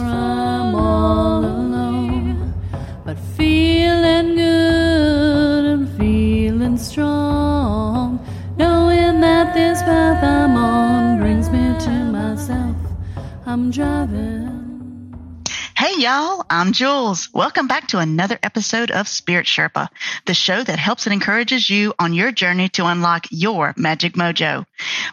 I'm all alone, but feeling good and feeling strong, knowing that this path I'm on brings me to myself. I'm driving. Hey y'all, I'm Jules. Welcome back to another episode of Spirit Sherpa, the show that helps and encourages you on your journey to unlock your magic mojo.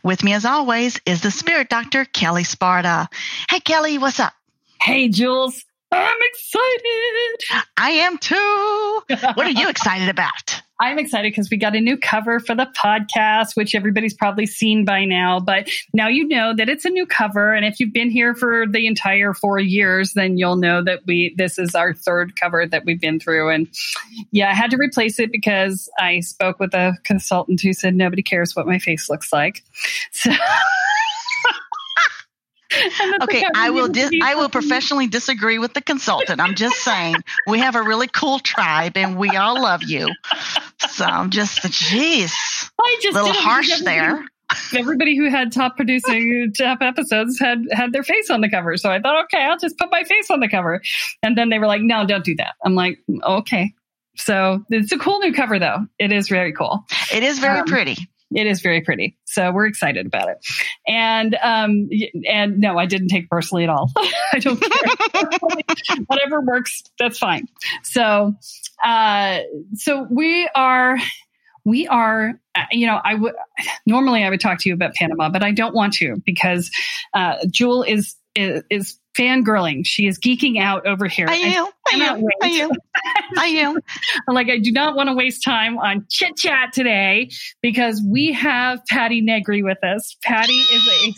With me as always is the spirit doctor, Kelle Sparta. Hey Kelle, what's up? Hey Jules, I'm excited. I am too. What are you excited about? I'm excited because we got a new cover for the podcast, which everybody's probably seen by now. But now you know that it's a new cover. And if you've been here for the entire 4 years, then you'll know that this is our third cover that we've been through. And yeah, I had to replace it because I spoke with a consultant who said, nobody cares what my face looks like. So... Okay, I will professionally disagree with the consultant. I'm just saying we have a really cool tribe and we all love you. So I'm just, geez, a little harsh there. Everybody who had top episodes had their face on the cover. So I thought, okay, I'll just put my face on the cover. And then they were like, no, don't do that. I'm like, okay. So it's a cool new cover though. It is very cool. It is very pretty. It is very pretty. So we're excited about it. And no, I didn't take it personally at all. I don't care. Whatever works, that's fine. So we are, normally I would talk to you about Panama, but I don't want to, because Jewel is fangirling. She is geeking out over here. I am. Like, I do not want to waste time on chit chat today, because we have Patti Negri with us. Patti is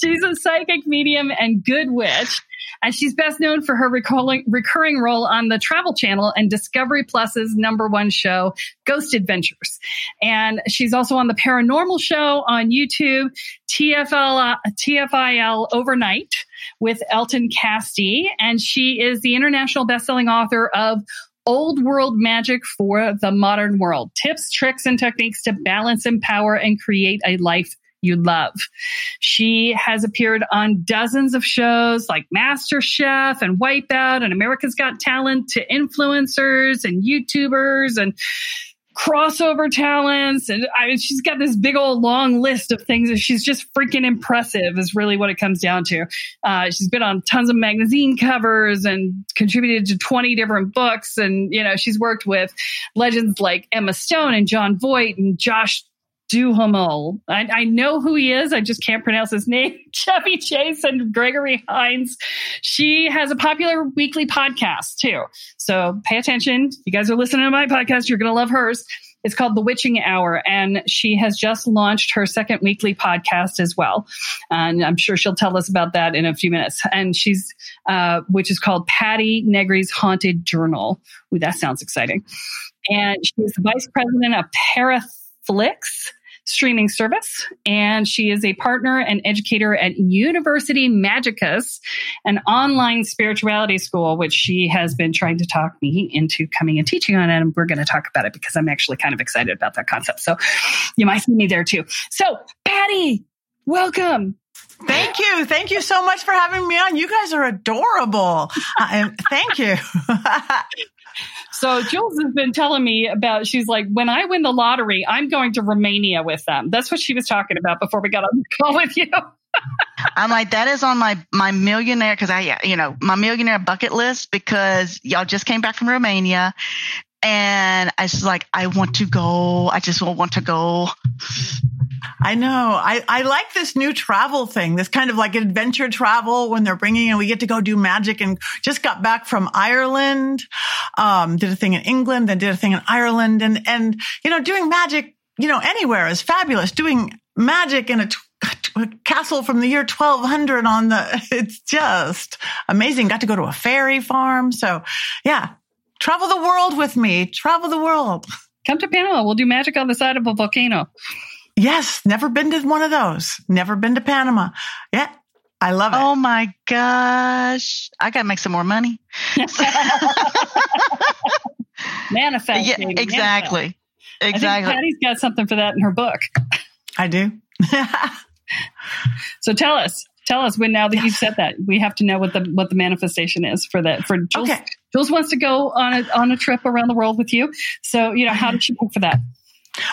she's a psychic medium and good witch. And she's best known for her recurring role on the Travel Channel and Discovery Plus's #1 show, Ghost Adventures. And she's also on The Paranormal Show on YouTube, TFIL Overnight with Elton Castee. And she is the international best-selling author of Old World Magic for the Modern World, Tips, Tricks, and Techniques to Balance, Empower, and Create a Life you love. She has appeared on dozens of shows like MasterChef and Wipeout and America's Got Talent, to influencers and YouTubers and crossover talents. And I mean, she's got this big old long list of things, and she's just freaking impressive is really what it comes down to. She's been on tons of magazine covers and contributed to 20 different books. And, she's worked with legends like Emma Stone and John Voight and Josh Duhamel. I know who he is. I just can't pronounce his name. Chevy Chase and Gregory Hines. She has a popular weekly podcast too. So pay attention. You guys are listening to my podcast. You're going to love hers. It's called The Witching Hour, and she has just launched her second weekly podcast as well. And I'm sure she'll tell us about that in a few minutes. And she's, which is called Patti Negri's Haunted Journal. Ooh, that sounds exciting. And she's the vice president of Paraflex streaming service, and she is a partner and educator at University Magicus, an online spirituality school, which she has been trying to talk me into coming and teaching on, and we're going to talk about it because I'm actually kind of excited about that concept. So you might see me there too. So Patti, welcome. Thank you. Thank you so much for having me on. You guys are adorable. Thank you. So Jules has been telling me about, she's like, when I win the lottery, I'm going to Romania with them. That's what she was talking about before we got on the call with you. I'm like, that is on my millionaire, because I, you know, my millionaire bucket list, because y'all just came back from Romania. And I was like, I want to go. I just want to go. I know. I like this new travel thing, this kind of like adventure travel when they're bringing in, we get to go do magic, and just got back from Ireland, did a thing in England, then did a thing in Ireland. And, you know, doing magic, you know, anywhere is fabulous. Doing magic in a castle from the year 1200 it's just amazing. Got to go to a fairy farm. So yeah, travel the world with me. Travel the world. Come to Panama. We'll do magic on the side of a volcano. Yes, never been to one of those. Never been to Panama. Yeah, I love it. Oh my gosh. I got to make some more money. Manifest. Yeah, exactly. Exactly. I think Patti's got something for that in her book. I do. So tell us when, now that you've said that, we have to know what the manifestation is for that, for Jules. Okay. Jules wants to go on a trip around the world with you. So, you know, how did she book for that?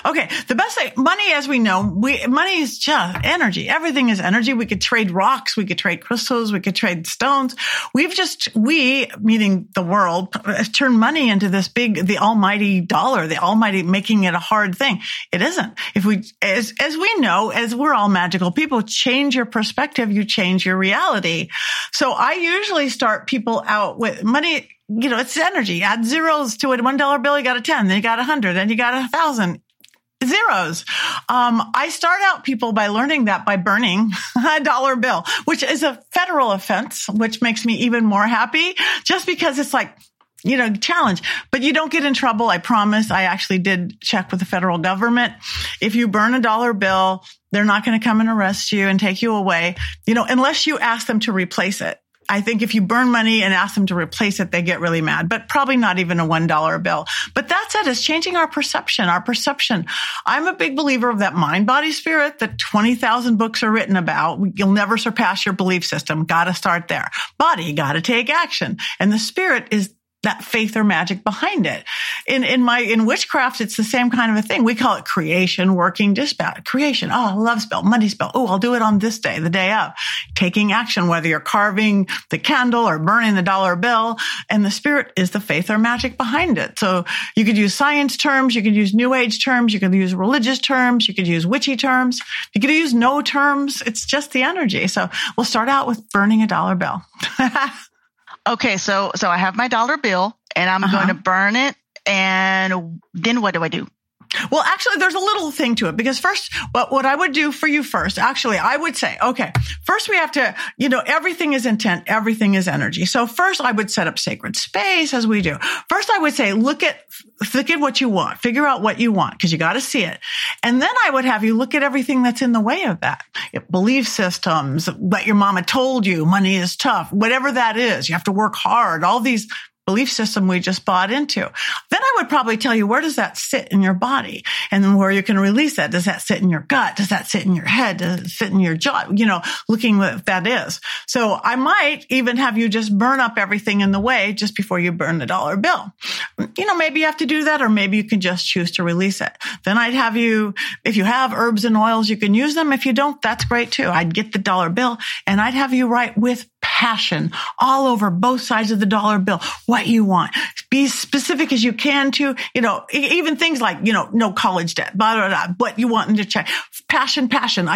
Okay. The best thing, money, as we know, money is just energy. Everything is energy. We could trade rocks. We could trade crystals. We could trade stones. We, meaning the world, turn money into this big, the almighty dollar, the almighty, making it a hard thing. It isn't. If we, as we know, as we're all magical people, change your perspective, you change your reality. So I usually start people out with money. You know, it's energy. Add zeros to it. $1 bill, you got a 10, then you got 100, then you got 1,000. Zeros. I start out people by learning that by burning $1 bill, which is a federal offense, which makes me even more happy, just because it's like, you know, challenge, but you don't get in trouble. I promise. I actually did check with the federal government. If you burn $1 bill, they're not going to come and arrest you and take you away, you know, unless you ask them to replace it. I think if you burn money and ask them to replace it, they get really mad, but probably not even a $1 bill. But that said, it's changing our perception. I'm a big believer of that mind, body, spirit that 20,000 books are written about. You'll never surpass your belief system. Got to start there. Body, got to take action. And the spirit is that faith or magic behind it. In witchcraft, it's the same kind of a thing. We call it creation, working, dispatch. Creation. Oh, love spell, money spell. Oh, I'll do it on this day, the day of. Taking action, whether you're carving the candle or burning the $1 bill. And the spirit is the faith or magic behind it. So you could use science terms. You could use new age terms. You could use religious terms. You could use witchy terms. You could use no terms. It's just the energy. So we'll start out with burning $1 bill. Okay, so I have my $1 bill and I'm going to burn it. And then what do I do? Well, actually, there's a little thing to it, because first, what I would do for you first, actually, I would say, okay, first we have to, you know, everything is intent. Everything is energy. So first I would set up sacred space as we do. First, I would say, look at what you want, figure out what you want, because you got to see it. And then I would have you look at everything that's in the way of that. Belief systems, what your mama told you, money is tough, whatever that is. You have to work hard, all these belief system we just bought into. Then I would probably tell you, where does that sit in your body? And then where you can release that. Does that sit in your gut? Does that sit in your head? Does it sit in your jaw? You know, looking what that is. So I might even have you just burn up everything in the way just before you burn the $1 bill. You know, maybe you have to do that, or maybe you can just choose to release it. Then I'd have you, if you have herbs and oils, you can use them. If you don't, that's great too. I'd get the $1 bill and I'd have you write with passion all over both sides of the $1 bill. what you want. Be specific as you can to, you know, even things like, you know, no college debt, blah, blah, blah, what you want in the check. Passion. Passion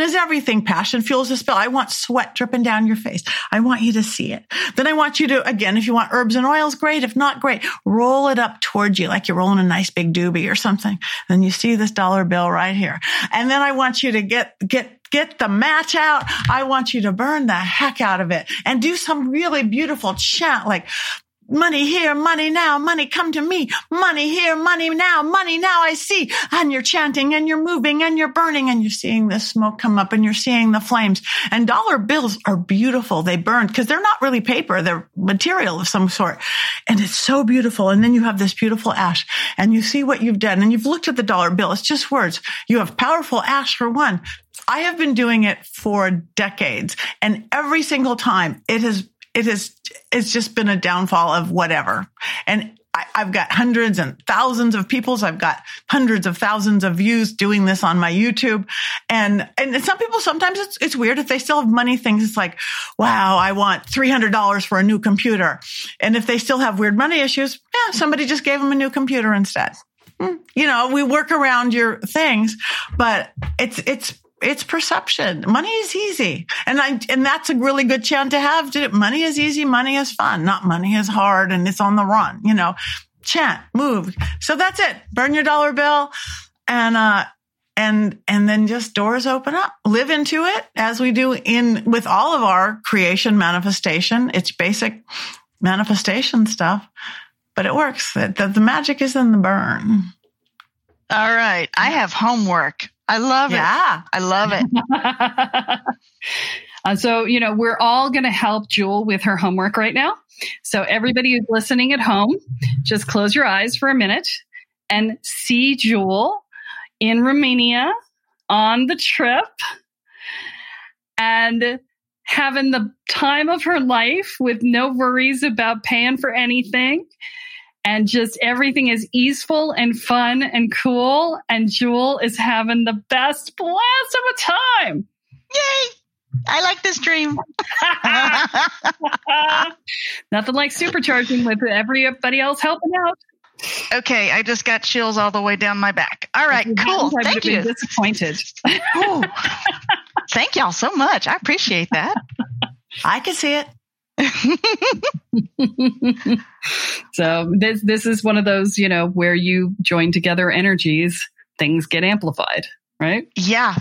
is everything. Passion fuels the spell. I want sweat dripping down your face. I want you to see it. Then I want you to, again, if you want herbs and oils, great. If not, great. Roll it up towards you like you're rolling a nice big doobie or something. Then you see this dollar bill right here. And then I want you to get the match out. I want you to burn the heck out of it and do some really beautiful chant like, money here, money now, money come to me, money here, money now I see. And you're chanting and you're moving and you're burning and you're seeing the smoke come up and you're seeing the flames. And dollar bills are beautiful. They burn because they're not really paper. They're material of some sort. And it's so beautiful. And then you have this beautiful ash and you see what you've done and you've looked at the dollar bill. It's just words. You have powerful ash for one. I have been doing it for decades and every single time it's just been a downfall of whatever. And I've got hundreds and thousands of people. I've got hundreds of thousands of views doing this on my YouTube. And some people, sometimes it's weird if they still have money things. It's like, wow, I want $300 for a new computer. And if they still have weird money issues, yeah, somebody just gave them a new computer instead. You know, we work around your things, but it's perception. Money is easy. And that's a really good chant to have. Money is easy. Money is fun. Not money is hard and it's on the run, you know, chant, move. So that's it. Burn your dollar bill. And then just doors open up, live into it as we do with all of our creation manifestation. It's basic manifestation stuff, but it works. The magic is in the burn. All right. I have homework. I love it. I love it. So, you know, we're all going to help Jewel with her homework right now. So everybody who's listening at home, just close your eyes for a minute and see Jewel in Romania on the trip and having the time of her life with no worries about paying for anything. And just everything is easeful and fun and cool. And Jewel is having the best blast of a time. Yay! I like this dream. Nothing like supercharging with everybody else helping out. Okay, I just got chills all the way down my back. All right, cool. Thank you. Disappointed. Oh, thank y'all so much. I appreciate that. I can see it. So this is one of those, you know, where you join together energies, things get amplified, right? Yeah.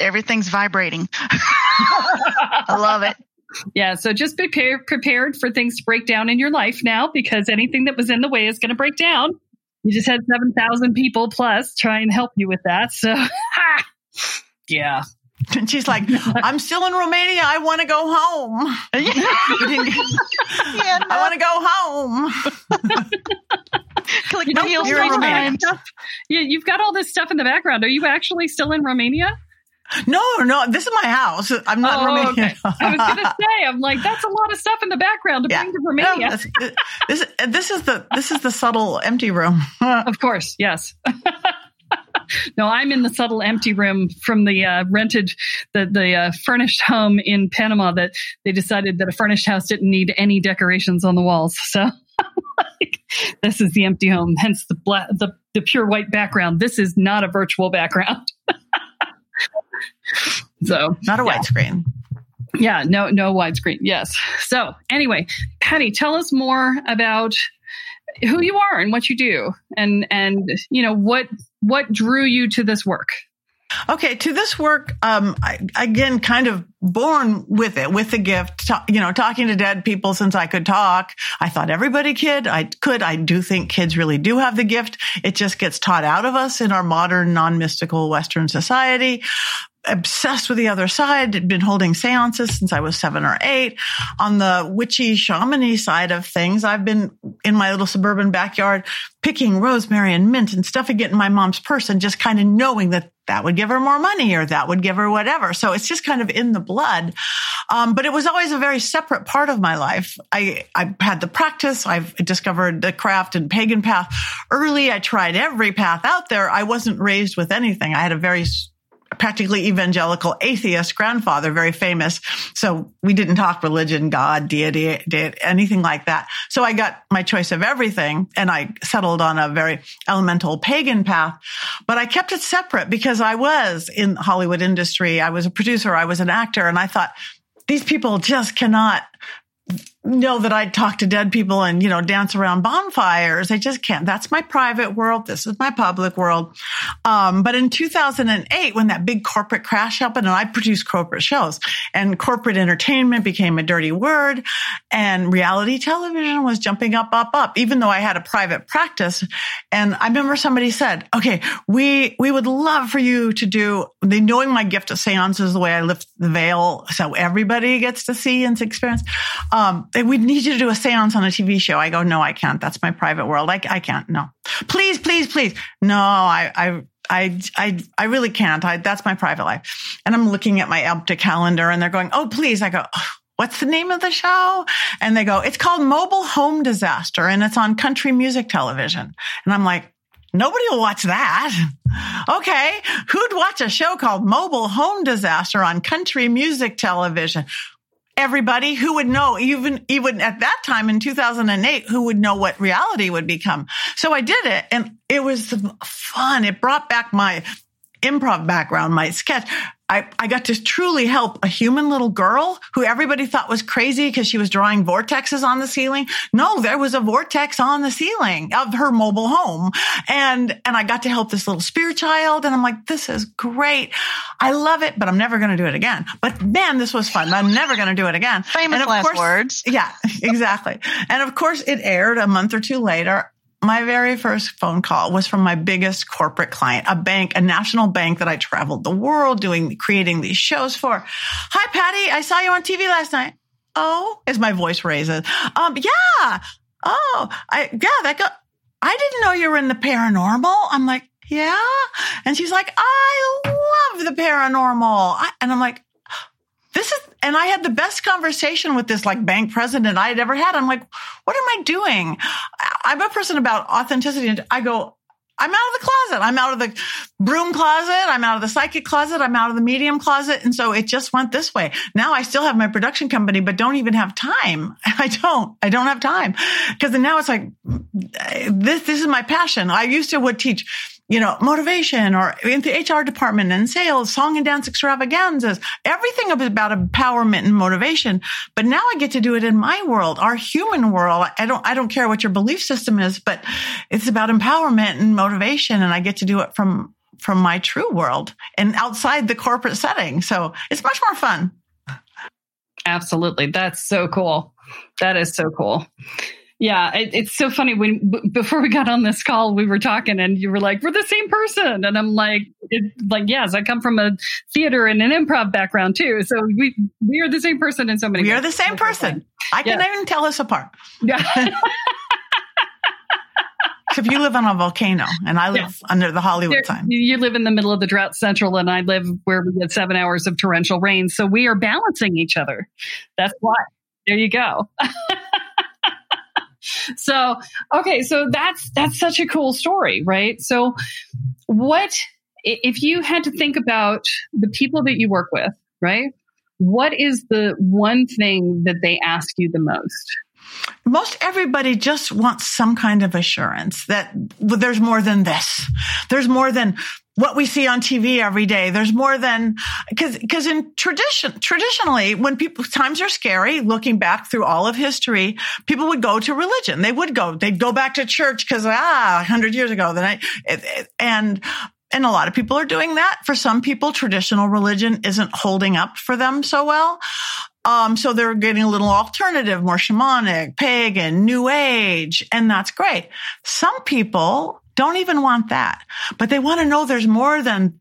Everything's vibrating. I love it. Yeah. So just be prepared for things to break down in your life now, because anything that was in the way is going to break down. You just had 7,000 people plus try and help you with that. So yeah. And she's like, I'm still in Romania. I want to go home. I want to go home. Click the heels on. You've got all this stuff in the background. Are you actually still in Romania? No. This is my house. I'm not in Romania. Okay. I was going to say, I'm like, that's a lot of stuff in the background to bring to Romania. No, this is the subtle empty room. Of course. Yes. No, I'm in the subtle empty room from the rented furnished home in Panama that they decided that a furnished house didn't need any decorations on the walls. So like, this is the empty home, hence the pure white background. This is not a virtual background. So not a widescreen. Yeah, no widescreen. Yes. So anyway, Patti, tell us more about who you are and what you do and you know, what drew you to this work? Okay. To this work, I kind of born with it, with the gift, talking to dead people since I could talk. I thought everybody could. I do think kids really do have the gift. It just gets taught out of us in our modern, non-mystical Western society. Obsessed with the other side, had been holding seances since I was 7 or 8. On the witchy, shamany side of things, I've been in my little suburban backyard picking rosemary and mint and stuffing it in my mom's purse and just kind of knowing that would give her more money or that would give her whatever. So it's just kind of in the blood. But it was always a very separate part of my life. I had the practice. I've discovered the craft and pagan path early. I tried every path out there. I wasn't raised with anything. I had a very practically evangelical atheist grandfather, very famous. So we didn't talk religion, God, deity, anything like that. So I got my choice of everything and I settled on a very elemental pagan path, but I kept it separate because I was in the Hollywood industry. I was a producer. I was an actor. And I thought these people just cannot know that I talk to dead people and, you know, dance around bonfires. I just can't. That's my private world. This is my public world. But in 2008, when that big corporate crash happened, and I produced corporate shows, and corporate entertainment became a dirty word, and reality television was jumping up, even though I had a private practice. And I remember somebody said, okay, we would love for you to do, they knowing my gift of seances, the way I lift the veil so everybody gets to see and experience. We'd need you to do a seance on a TV show. I go, no, I can't. That's my private world. I can't. No, please. No, I really can't. That's my private life. And I'm looking at my Elpta calendar and they're going, oh, please. I go, oh, what's the name of the show? And they go, it's called Mobile Home Disaster and it's on country music television. And I'm like, nobody will watch that. Okay. Who'd watch a show called Mobile Home Disaster on country music television? Everybody who would know, even at that time in 2008, who would know what reality would become. So I did it and it was fun. It brought back my improv background, my sketch. I got to truly help a human little girl who everybody thought was crazy because she was drawing vortexes on the ceiling. No, there was a vortex on the ceiling of her mobile home. And I got to help this little spirit child. And I'm like, this is great. I love it, but I'm never going to do it again. But man, this was fun. I'm never going to do it again. Famous last words. Yeah, exactly. And of course, it aired a month or two later. My very first phone call was from my biggest corporate client, a bank, a national bank that I traveled the world creating these shows for. Hi, Patty. I saw you on TV last night. Oh, as my voice raises. Yeah. Oh, I didn't know you were in the paranormal. I'm like, yeah. And she's like, I love the paranormal. And I'm like, and I had the best conversation with this like bank president I had ever had. I'm like, what am I doing? I'm a person about authenticity. I go, I'm out of the closet. I'm out of the broom closet. I'm out of the psychic closet. I'm out of the medium closet. And so it just went this way. Now I still have my production company, but don't even have time. I don't have time because now it's like, this is my passion. I used to would teach, you know, motivation or in the HR department and sales, song and dance extravaganzas, everything about empowerment and motivation. But now I get to do it in my world, our human world. I don't care what your belief system is, but it's about empowerment and motivation. And I get to do it from my true world and outside the corporate setting. So it's much more fun. Absolutely. That's so cool. That is so cool. Yeah, it's so funny. Before we got on this call, we were talking and you were like, we're the same person. And I'm like, yes, I come from a theater and an improv background too. So we are the same person in so many ways. We are the same person. I can't even tell us apart. Yeah. If you live on a volcano and I live under the Hollywood sign. You live in the middle of the drought central and I live where we get 7 hours of torrential rain. So we are balancing each other. That's why. There you go. So, okay. So that's such a cool story, right? So what, if you had to think about the people that you work with, right? What is the one thing that they ask you the most? Most everybody just wants some kind of assurance that there's more than this. There's more than what we see on TV every day. There's more than, because in traditionally, when times are scary, looking back through all of history, people would go to religion. They'd go back to church because, 100 years ago, and a lot of people are doing that. For some people, traditional religion isn't holding up for them so well. So they're getting a little alternative, more shamanic, pagan, new age, and that's great. Some people don't even want that, but they want to know there's more than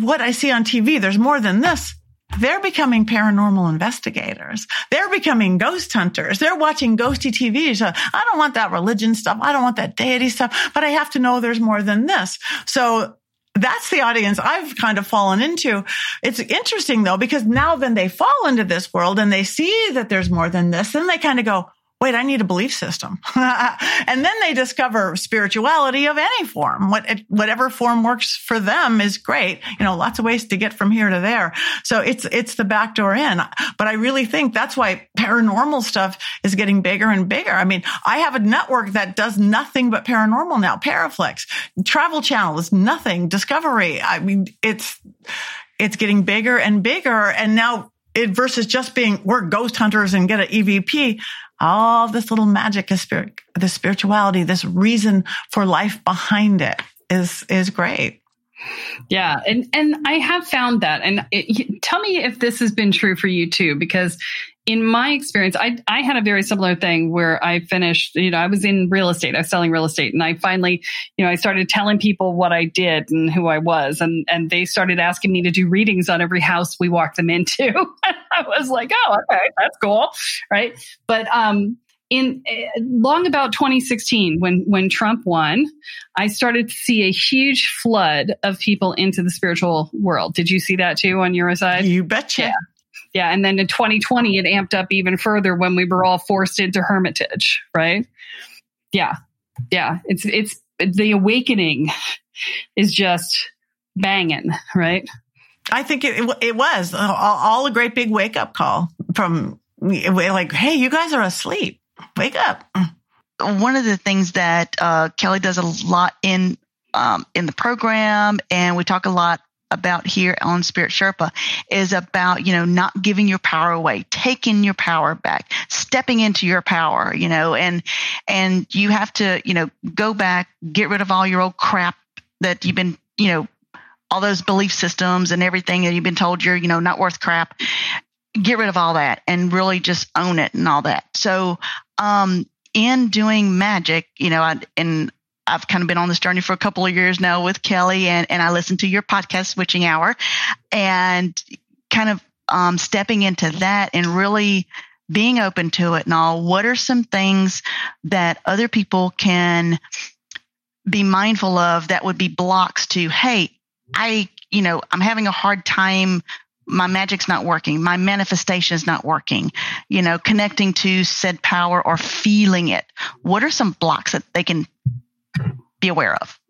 what I see on TV. There's more than this. They're becoming paranormal investigators. They're becoming ghost hunters. They're watching ghosty TV. So I don't want that religion stuff. I don't want that deity stuff, but I have to know there's more than this. So that's the audience I've kind of fallen into. It's interesting though, because now then they fall into this world and they see that there's more than this. Then they kind of go, wait, I need a belief system. And then they discover spirituality of any form. Whatever form works for them is great. You know, lots of ways to get from here to there. So it's the back door in. But I really think that's why paranormal stuff is getting bigger and bigger. I mean, I have a network that does nothing but paranormal now. Paraflex, Travel Channel is nothing. Discovery. I mean, it's getting bigger and bigger. And now it versus just being, we're ghost hunters and get an EVP. All this little magic is spirit, the spirituality, this reason for life behind it is great. Yeah. And I have found that. And tell me if this has been true for you too, because in my experience, I had a very similar thing where I finished, you know, I was in real estate, I was selling real estate. And I finally, you know, I started telling people what I did and who I was. And they started asking me to do readings on every house we walked them into. I was like, oh, okay, that's cool. Right. But, in long about 2016, when Trump won, I started to see a huge flood of people into the spiritual world. Did you see that too on your side? You betcha. Yeah. And then in 2020, it amped up even further when we were all forced into hermitage, right? Yeah. Yeah. It's the awakening is just banging, right? I think it was all a great big wake up call from like, hey, you guys are asleep. Wake up. One of the things that Kelle does a lot in the program, and we talk a lot about here on Spirit Sherpa, is about, you know, not giving your power away, taking your power back, stepping into your power, you know, and you have to, you know, go back, get rid of all your old crap that you've been, you know, all those belief systems and everything that you've been told you're, you know, not worth crap. Get rid of all that and really just own it and all that. So, in doing magic, you know, I've kind of been on this journey for a couple of years now with Kelle, and I listened to your podcast, Witching Hour, and kind of, stepping into that and really being open to it and all. What are some things that other people can be mindful of that would be blocks to, hey, you know, I'm having a hard time. My magic's not working. My manifestation's not working, you know, connecting to said power or feeling it. What are some blocks that they can be aware of?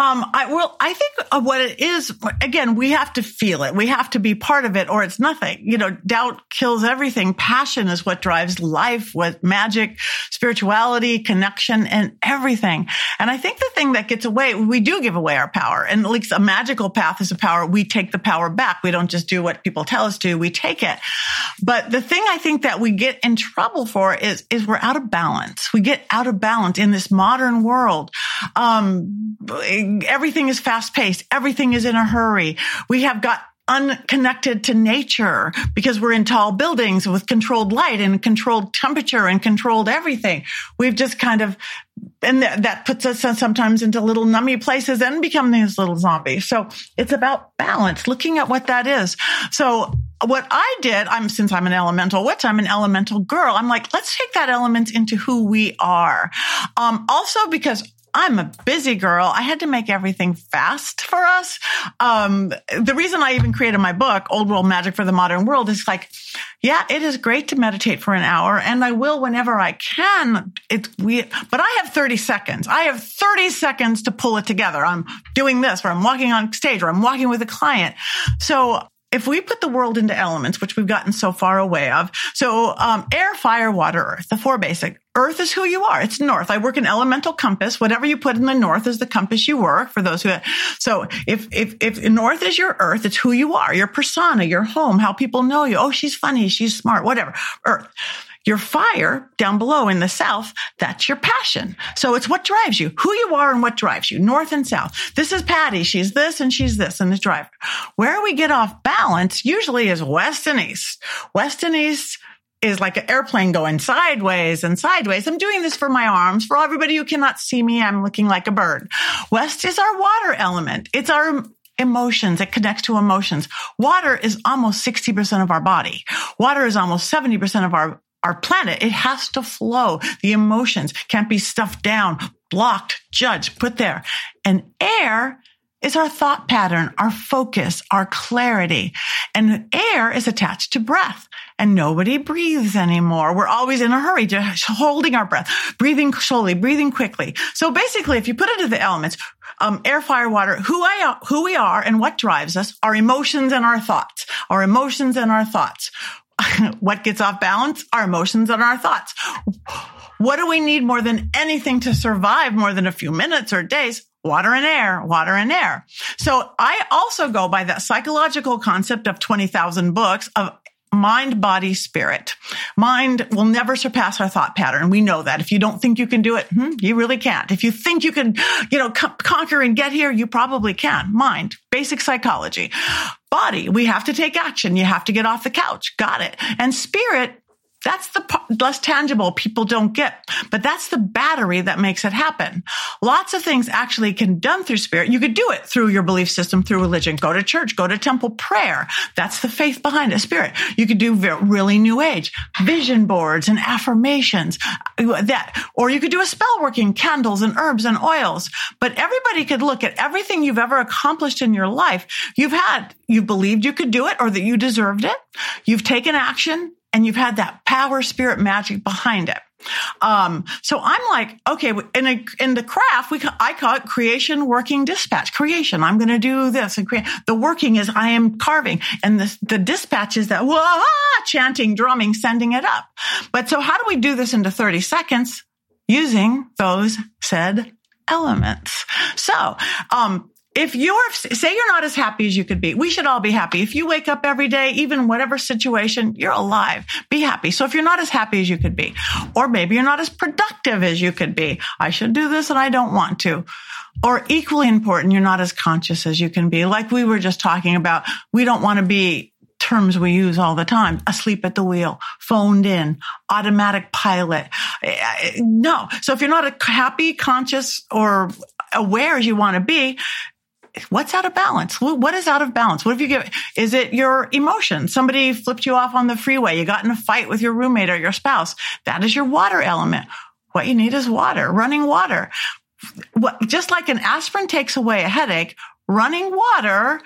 I think what it is, again, we have to feel it. We have to be part of it, or it's nothing. You know, doubt kills everything. Passion is what drives life, what magic, spirituality, connection, and everything. And I think the thing that gets away, we do give away our power. And at least a magical path is a power. We take the power back. We don't just do what people tell us to. We take it. But the thing I think that we get in trouble for is we're out of balance. We get out of balance in this modern world. Everything is fast paced. Everything is in a hurry. We have got unconnected to nature because we're in tall buildings with controlled light and controlled temperature and controlled everything. We've just kind of, and that puts us sometimes into little nummy places and become these little zombies. So it's about balance, looking at what that is. So what I did, since I'm an elemental witch, I'm an elemental girl. I'm like, let's take that element into who we are. Also because I'm a busy girl. I had to make everything fast for us. The reason I even created my book, Old World Magic for the Modern World, is like, yeah, it is great to meditate for an hour, and I will whenever I can. But I have 30 seconds. I have 30 seconds to pull it together. I'm doing this, or I'm walking on stage, or I'm walking with a client. So if we put the world into elements, which we've gotten so far away of, so air, fire, water, earth, the four basic. Earth is who you are. It's north. I work an elemental compass. Whatever you put in the north is the compass you work for those who have. So if north is your earth, it's who you are, your persona, your home, how people know you. Oh, she's funny. She's smart, whatever. Earth. Your fire down below in the south, that's your passion. So it's what drives you, who you are and what drives you, north and south. This is Patti. She's this and the driver. Where we get off balance usually is west and east. West and east is like an airplane going sideways and sideways. I'm doing this for my arms. For everybody who cannot see me, I'm looking like a bird. West is our water element. It's our emotions. It connects to emotions. Water is almost 60% of our body. Water is almost 70% of our planet. It has to flow. The emotions can't be stuffed down, blocked, judged, put there. And air is our thought pattern, our focus, our clarity. And air is attached to breath, and nobody breathes anymore. We're always in a hurry, just holding our breath, breathing slowly, breathing quickly. So basically, if you put it to the elements, air, fire, water, who we are and what drives us, our emotions and our thoughts, our emotions and our thoughts. What gets off balance? Our emotions and our thoughts. What do we need more than anything to survive more than a few minutes or days? Water and air, water and air. So I also go by that psychological concept of 20,000 books of mind, body, spirit. Mind will never surpass our thought pattern. We know that. If you don't think you can do it, you really can't. If you think you can, conquer and get here, you probably can. Mind, basic psychology. Body, we have to take action. You have to get off the couch. Got it. And spirit, that's the less tangible people don't get, but that's the battery that makes it happen. Lots of things actually can be done through spirit. You could do it through your belief system, through religion, go to church, go to temple prayer. That's the faith behind it, spirit. You could do really new age vision boards and affirmations or you could do a spell working, candles and herbs and oils. But everybody could look at everything you've ever accomplished in your life. You believed you could do it or that you deserved it. You've taken action. And you've had that power, spirit, magic behind it. So I'm like, okay, in the craft, I call it creation, working, dispatch. Creation, I'm going to do this and create. The working is I am carving, and the dispatch is that wah, chanting, drumming, sending it up. But so how do we do this into 30 seconds using those said elements? So, if say you're not as happy as you could be, we should all be happy. If you wake up every day, even whatever situation, you're alive. Be happy. So if you're not as happy as you could be, or maybe you're not as productive as you could be, I should do this and I don't want to. Or equally important, you're not as conscious as you can be. Like we were just talking about, we don't want to be terms we use all the time, asleep at the wheel, phoned in, automatic pilot. No. So if you're not as happy, conscious, or aware as you want to be, what's out of balance? What is out of balance? What have you given? Is it your emotion? Somebody flipped you off on the freeway. You got in a fight with your roommate or your spouse. That is your water element. What you need is water, running water. Just like an aspirin takes away a headache, running water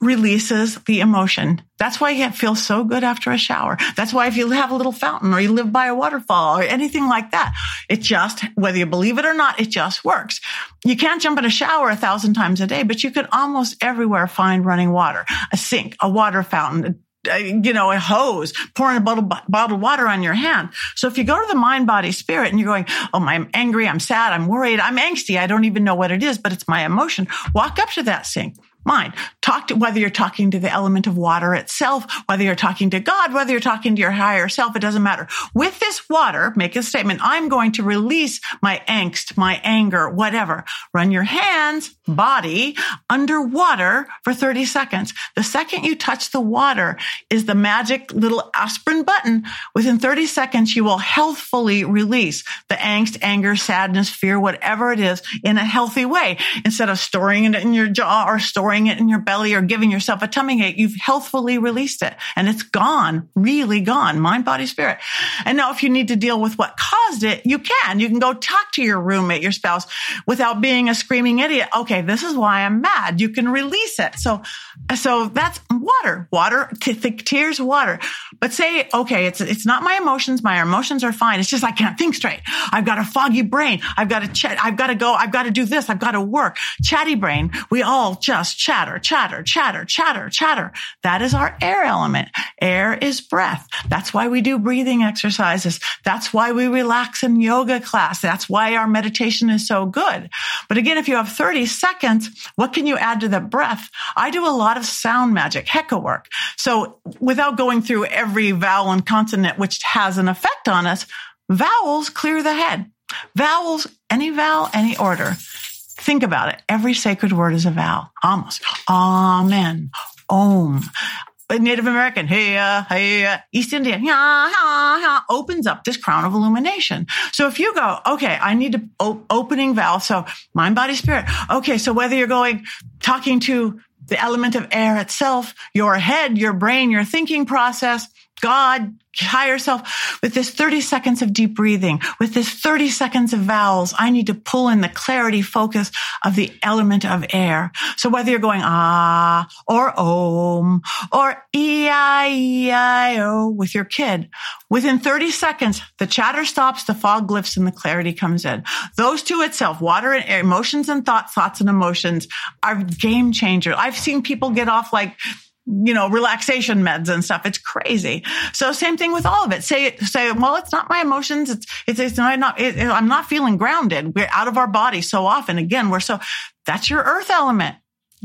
releases the emotion. That's why you feel so good after a shower. That's why if you have a little fountain or you live by a waterfall or anything like that, it just, whether you believe it or not, it just works. You can't jump in a shower 1,000 times a day, but you can almost everywhere find running water, a sink, a water fountain, a hose, pouring a bottle of water on your hand. So if you go to the mind, body, spirit, and you're going, oh, I'm angry, I'm sad, I'm worried, I'm angsty, I don't even know what it is, but it's my emotion. Walk up to that sink. Mind. Whether you're talking to the element of water itself, whether you're talking to God, whether you're talking to your higher self, it doesn't matter. With this water, make a statement. I'm going to release my angst, my anger, whatever. Run your hands, body, underwater for 30 seconds. The second you touch the water is the magic little aspirin button. Within 30 seconds, you will healthfully release the angst, anger, sadness, fear, whatever it is, in a healthy way. Instead of storing it in your jaw or storing it in your belly or giving yourself a tummy ache, you've healthfully released it and it's gone, really gone, mind, body, spirit. And now if you need to deal with what caused it, you can go talk to your roommate, your spouse without being a screaming idiot. Okay, this is why I'm mad. You can release it. So that's water, tears, water. But say, okay, it's not my emotions. My emotions are fine. It's just, I can't think straight. I've got a foggy brain. I've got to chat. I've got to go. I've got to do this. I've got to work. Chatty brain. We all just chatter, chatter, chatter, chatter, chatter. That is our air element. Air is breath. That's why we do breathing exercises. That's why we relax in yoga class. That's why our meditation is so good. But again, if you have 30 seconds, what can you add to the breath? I do a lot of sound magic, heka work. So without going through every vowel and consonant, which has an effect on us, vowels clear the head. Vowels, any vowel, any order. Think about it. Every sacred word is a vowel. Almost. Amen. Om. Native American. Hey-ya, hey-ya. East Indian. Ha, ha, ha. Opens up this crown of illumination. So if you go, okay, I need an opening vowel. So mind, body, spirit. Okay. So whether you're talking to the element of air itself, your head, your brain, your thinking process, God, higher yourself with this 30 seconds of deep breathing, with this 30 seconds of vowels. I need to pull in the clarity focus of the element of air. So whether you're going ah or om or e-i-e-i-o with your kid, within 30 seconds, the chatter stops, the fog lifts, and the clarity comes in. Those two itself, water and air, emotions and thoughts, thoughts and emotions are game changers. I've seen people get off like, you know, relaxation meds and stuff. It's crazy. So same thing with all of it. Say, well, it's not my emotions. I'm not feeling grounded. We're out of our body so often. Again, that's your earth element.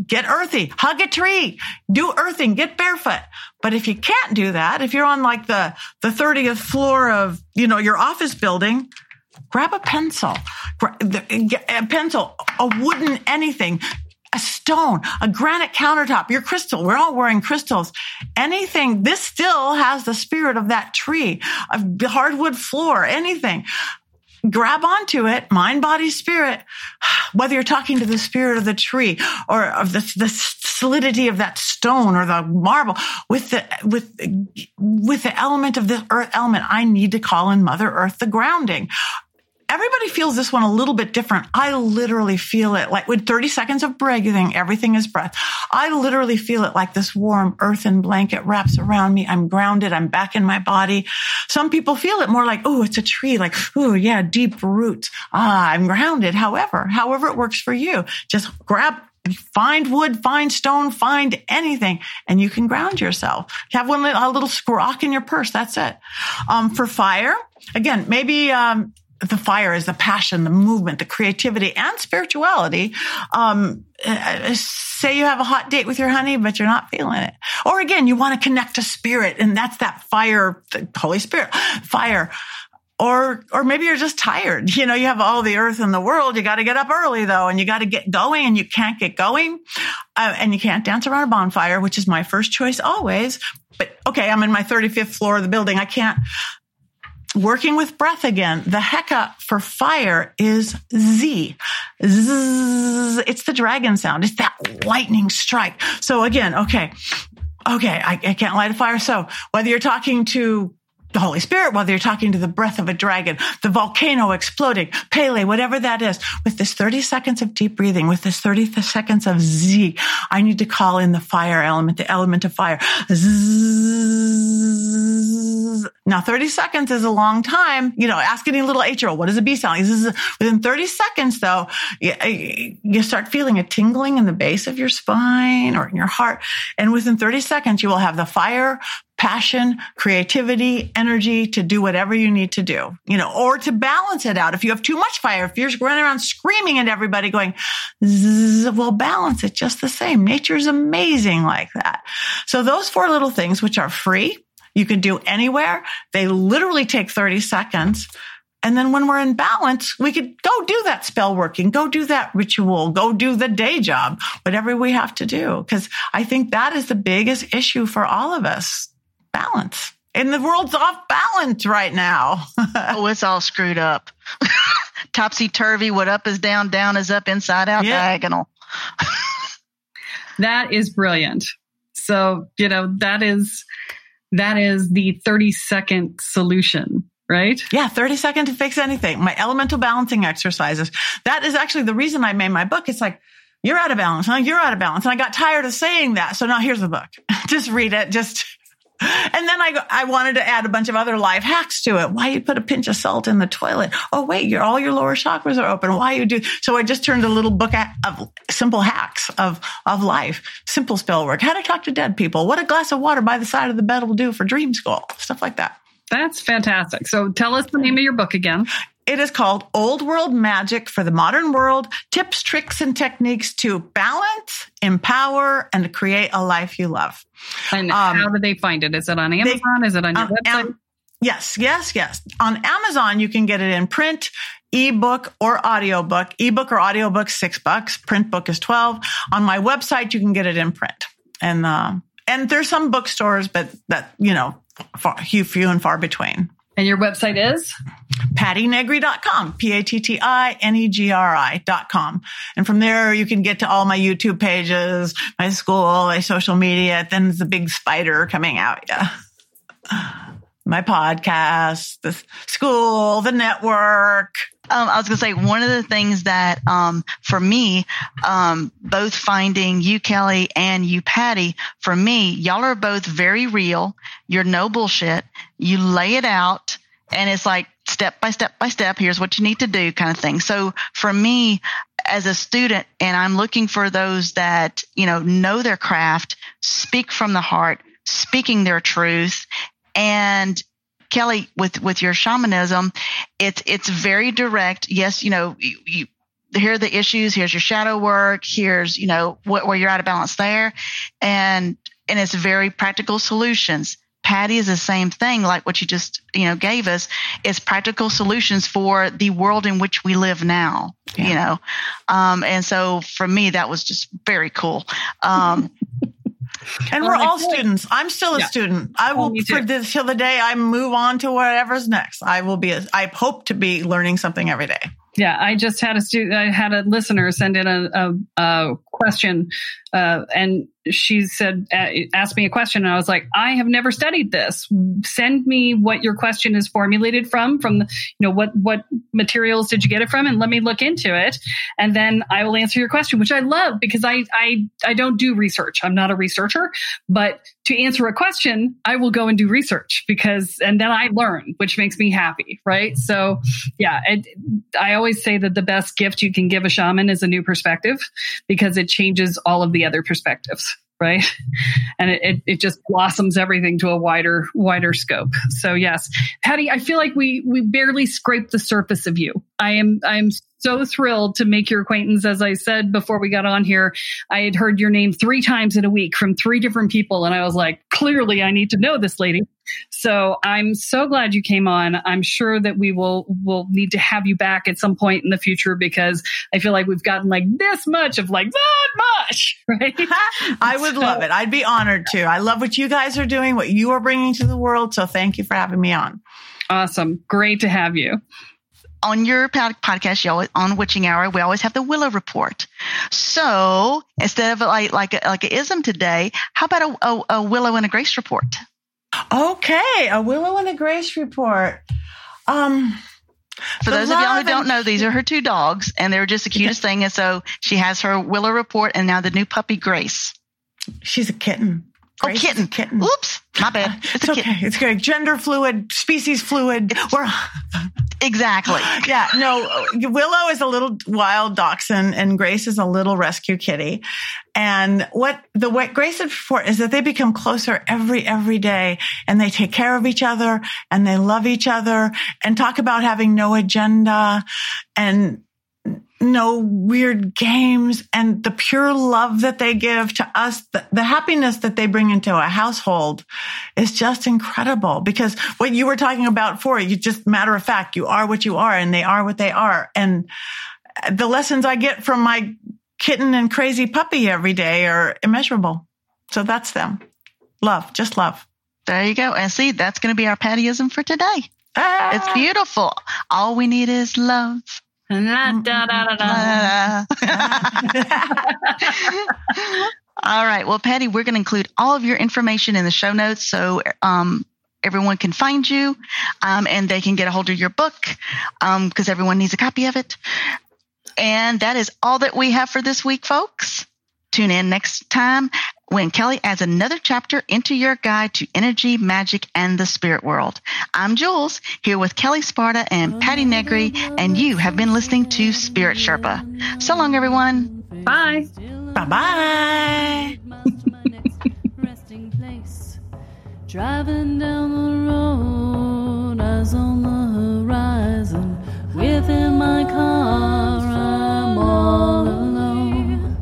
Get earthy, hug a tree, do earthing, get barefoot. But if you can't do that, if you're on like the 30th floor of, your office building, grab a pencil, a wooden anything, a stone, a granite countertop, your crystal. We're all wearing crystals. Anything. This still has the spirit of that tree, a hardwood floor, anything. Grab onto it, mind, body, spirit, whether you're talking to the spirit of the tree or of the solidity of that stone or the marble with the element of the earth element. I need to call in Mother Earth, the grounding. Everybody feels this one a little bit different. I literally feel it like with 30 seconds of breathing, everything is breath. I literally feel it like this warm earthen blanket wraps around me. I'm grounded. I'm back in my body. Some people feel it more like, oh, it's a tree. Like, oh yeah, deep roots. I'm grounded. However it works for you, just find wood, find stone, find anything, and you can ground yourself. Have a little squawk in your purse. That's it. For fire, again, maybe, the fire is the passion, the movement, the creativity, and spirituality. Say you have a hot date with your honey, but you're not feeling it. Or again, you want to connect to spirit, and that's that fire, the Holy Spirit, fire. Or maybe you're just tired. You have all the earth in the world. You got to get up early though, and you got to get going, and you can't get going, and you can't dance around a bonfire, which is my first choice always. But okay, I'm in my 35th floor of the building. I can't. Working with breath again, the heka for fire is Z. Zzz, it's the dragon sound. It's that lightning strike. So again, okay, I can't light a fire. So whether you're talking to the Holy Spirit, whether you're talking to the breath of a dragon, the volcano exploding, Pele, whatever that is, with this 30 seconds of deep breathing, with this 30 seconds of Z, I need to call in the fire element, the element of fire. Zzz. Now, 30 seconds is a long time. Ask any little 8-year-old, what does a bee sound like? Zzz. Within 30 seconds, though, you start feeling a tingling in the base of your spine or in your heart. And within 30 seconds, you will have the fire, passion, creativity, energy to do whatever you need to do, or to balance it out. If you have too much fire, if you're running around screaming at everybody going, zzz, we'll balance it just the same. Nature's amazing like that. So those four little things, which are free, you can do anywhere. They literally take 30 seconds. And then when we're in balance, we could go do that spell working, go do that ritual, go do the day job, whatever we have to do. Because I think that is the biggest issue for all of us. Balance. And the world's off balance right now. Oh, it's all screwed up. Topsy-turvy, what up is down, down is up, inside out, yeah. Diagonal. That is brilliant. So, that is the 30-second solution. Right? Yeah, 30 seconds to fix anything. My elemental balancing exercises. That is actually the reason I made my book. It's like, you're out of balance. You're out of balance. And I got tired of saying that. So now here's the book. Just read it. And then I wanted to add a bunch of other life hacks to it. Why you put a pinch of salt in the toilet? Oh, wait, all your lower chakras are open. Why you do? So I just turned a little book of simple hacks of life, simple spell work, how to talk to dead people, what a glass of water by the side of the bed will do for dream school, stuff like that. That's fantastic. So tell us the name of your book again. It is called Old World Magic for the Modern World, Tips, Tricks, and Techniques to Balance, Empower, and Create a Life You Love. And how do they find it? Is it on Amazon? Is it on your website? Yes. On Amazon, you can get it in print, ebook, or audiobook. Ebook or audiobook, $6. Print book is $12. On my website, you can get it in print. And there's some bookstores, but that, few and far between. And your website is? PattiNegri.com, PattiNegri.com. And from there, you can get to all my YouTube pages, my school, my social media. Then there's the big spider coming out. Yeah. my podcast, the school, the network. I was going to say, one of the things that for me, both finding you, Kelle, and you, Patti, for me, y'all are both very real. You're no bullshit. You lay it out, and it's like step by step by step, here's what you need to do kind of thing. So for me, as a student, and I'm looking for those that, you know their craft, speak from the heart, speaking their truth. And Kelle, with your shamanism, it's very direct. Yes, you here are the issues. Here's your shadow work. Here's where you're out of balance there, and it's very practical solutions. Patti is the same thing, like what you just gave us. It's practical solutions for the world in which we live now. Yeah. And so for me, that was just very cool. And we're all students. I'm still a student. I will for this till the day I move on to whatever's next. I will be. I hope to be learning something every day. Yeah, I just had a student. I had a listener send in a question, and she said, "Ask me a question." And I was like, "I have never studied this. Send me what your question is formulated from. From what materials did you get it from, and let me look into it, and then I will answer your question." Which I love because I don't do research. I'm not a researcher, but to answer a question, I will go and do research and then I learn, which makes me happy, right? So, yeah, I always say that the best gift you can give a shaman is a new perspective, because it changes all of the other perspectives, right? And it just blossoms everything to a wider scope. So, yes, Patti, I feel like we barely scraped the surface of you. I'm so thrilled to make your acquaintance. As I said before we got on here, I had heard your name 3 times in a week from 3 different people. And I was like, clearly I need to know this lady. So I'm so glad you came on. I'm sure that we will need to have you back at some point in the future, because I feel like we've gotten like this much of like that much, right? I would love it. I'd be honored to. I love what you guys are doing, what you are bringing to the world. So thank you for having me on. Awesome. Great to have you. On your podcast, on Witching Hour, we always have the Willow Report. So instead of like an ism today, how about a Willow and a Grace Report? Okay, a Willow and a Grace Report. For those of y'all who don't know, these are her 2 dogs, and they're just the cutest thing. And so she has her Willow Report, and now the new puppy, Grace. She's a kitten. Grace, oh, kitten. Oops, my bad. It's a kitten. Okay. It's great. Gender fluid, species fluid. Exactly. Yeah. No, Willow is a little wild dachshund, and Grace is a little rescue kitty. And what Grace is for is that they become closer every day, and they take care of each other, and they love each other, and talk about having no agenda, and no weird games, and the pure love that they give to us, the happiness that they bring into a household is just incredible. Because what you were talking about, you just matter of fact, you are what you are and they are what they are. And the lessons I get from my kitten and crazy puppy every day are immeasurable. So that's them. Love, just love. There you go. And see, that's going to be our Pattiism for today. Ah. It's beautiful. All we need is love. All right. Well, Patti, we're going to include all of your information in the show notes, so everyone can find you, and they can get a hold of your book, because everyone needs a copy of it. And that is all that we have for this week, folks. Tune in next time when Kelle adds another chapter into your guide to energy, magic, and the spirit world. I'm Jules, here with Kelle Sparta and Patti Negri, and you have been listening to Spirit Sherpa. So long, everyone. Bye. Bye-bye. Driving down the road, eyes on the horizon. Within my car, I'm all alone,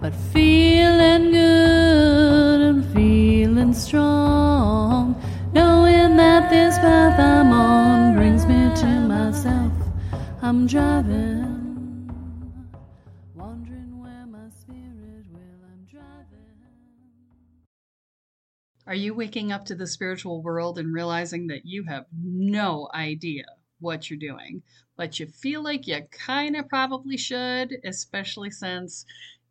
but feeling good and feeling strong, knowing that this path I'm on brings me to myself. I'm driving. Are you waking up to the spiritual world and realizing that you have no idea what you're doing, but you feel like you kind of probably should, especially since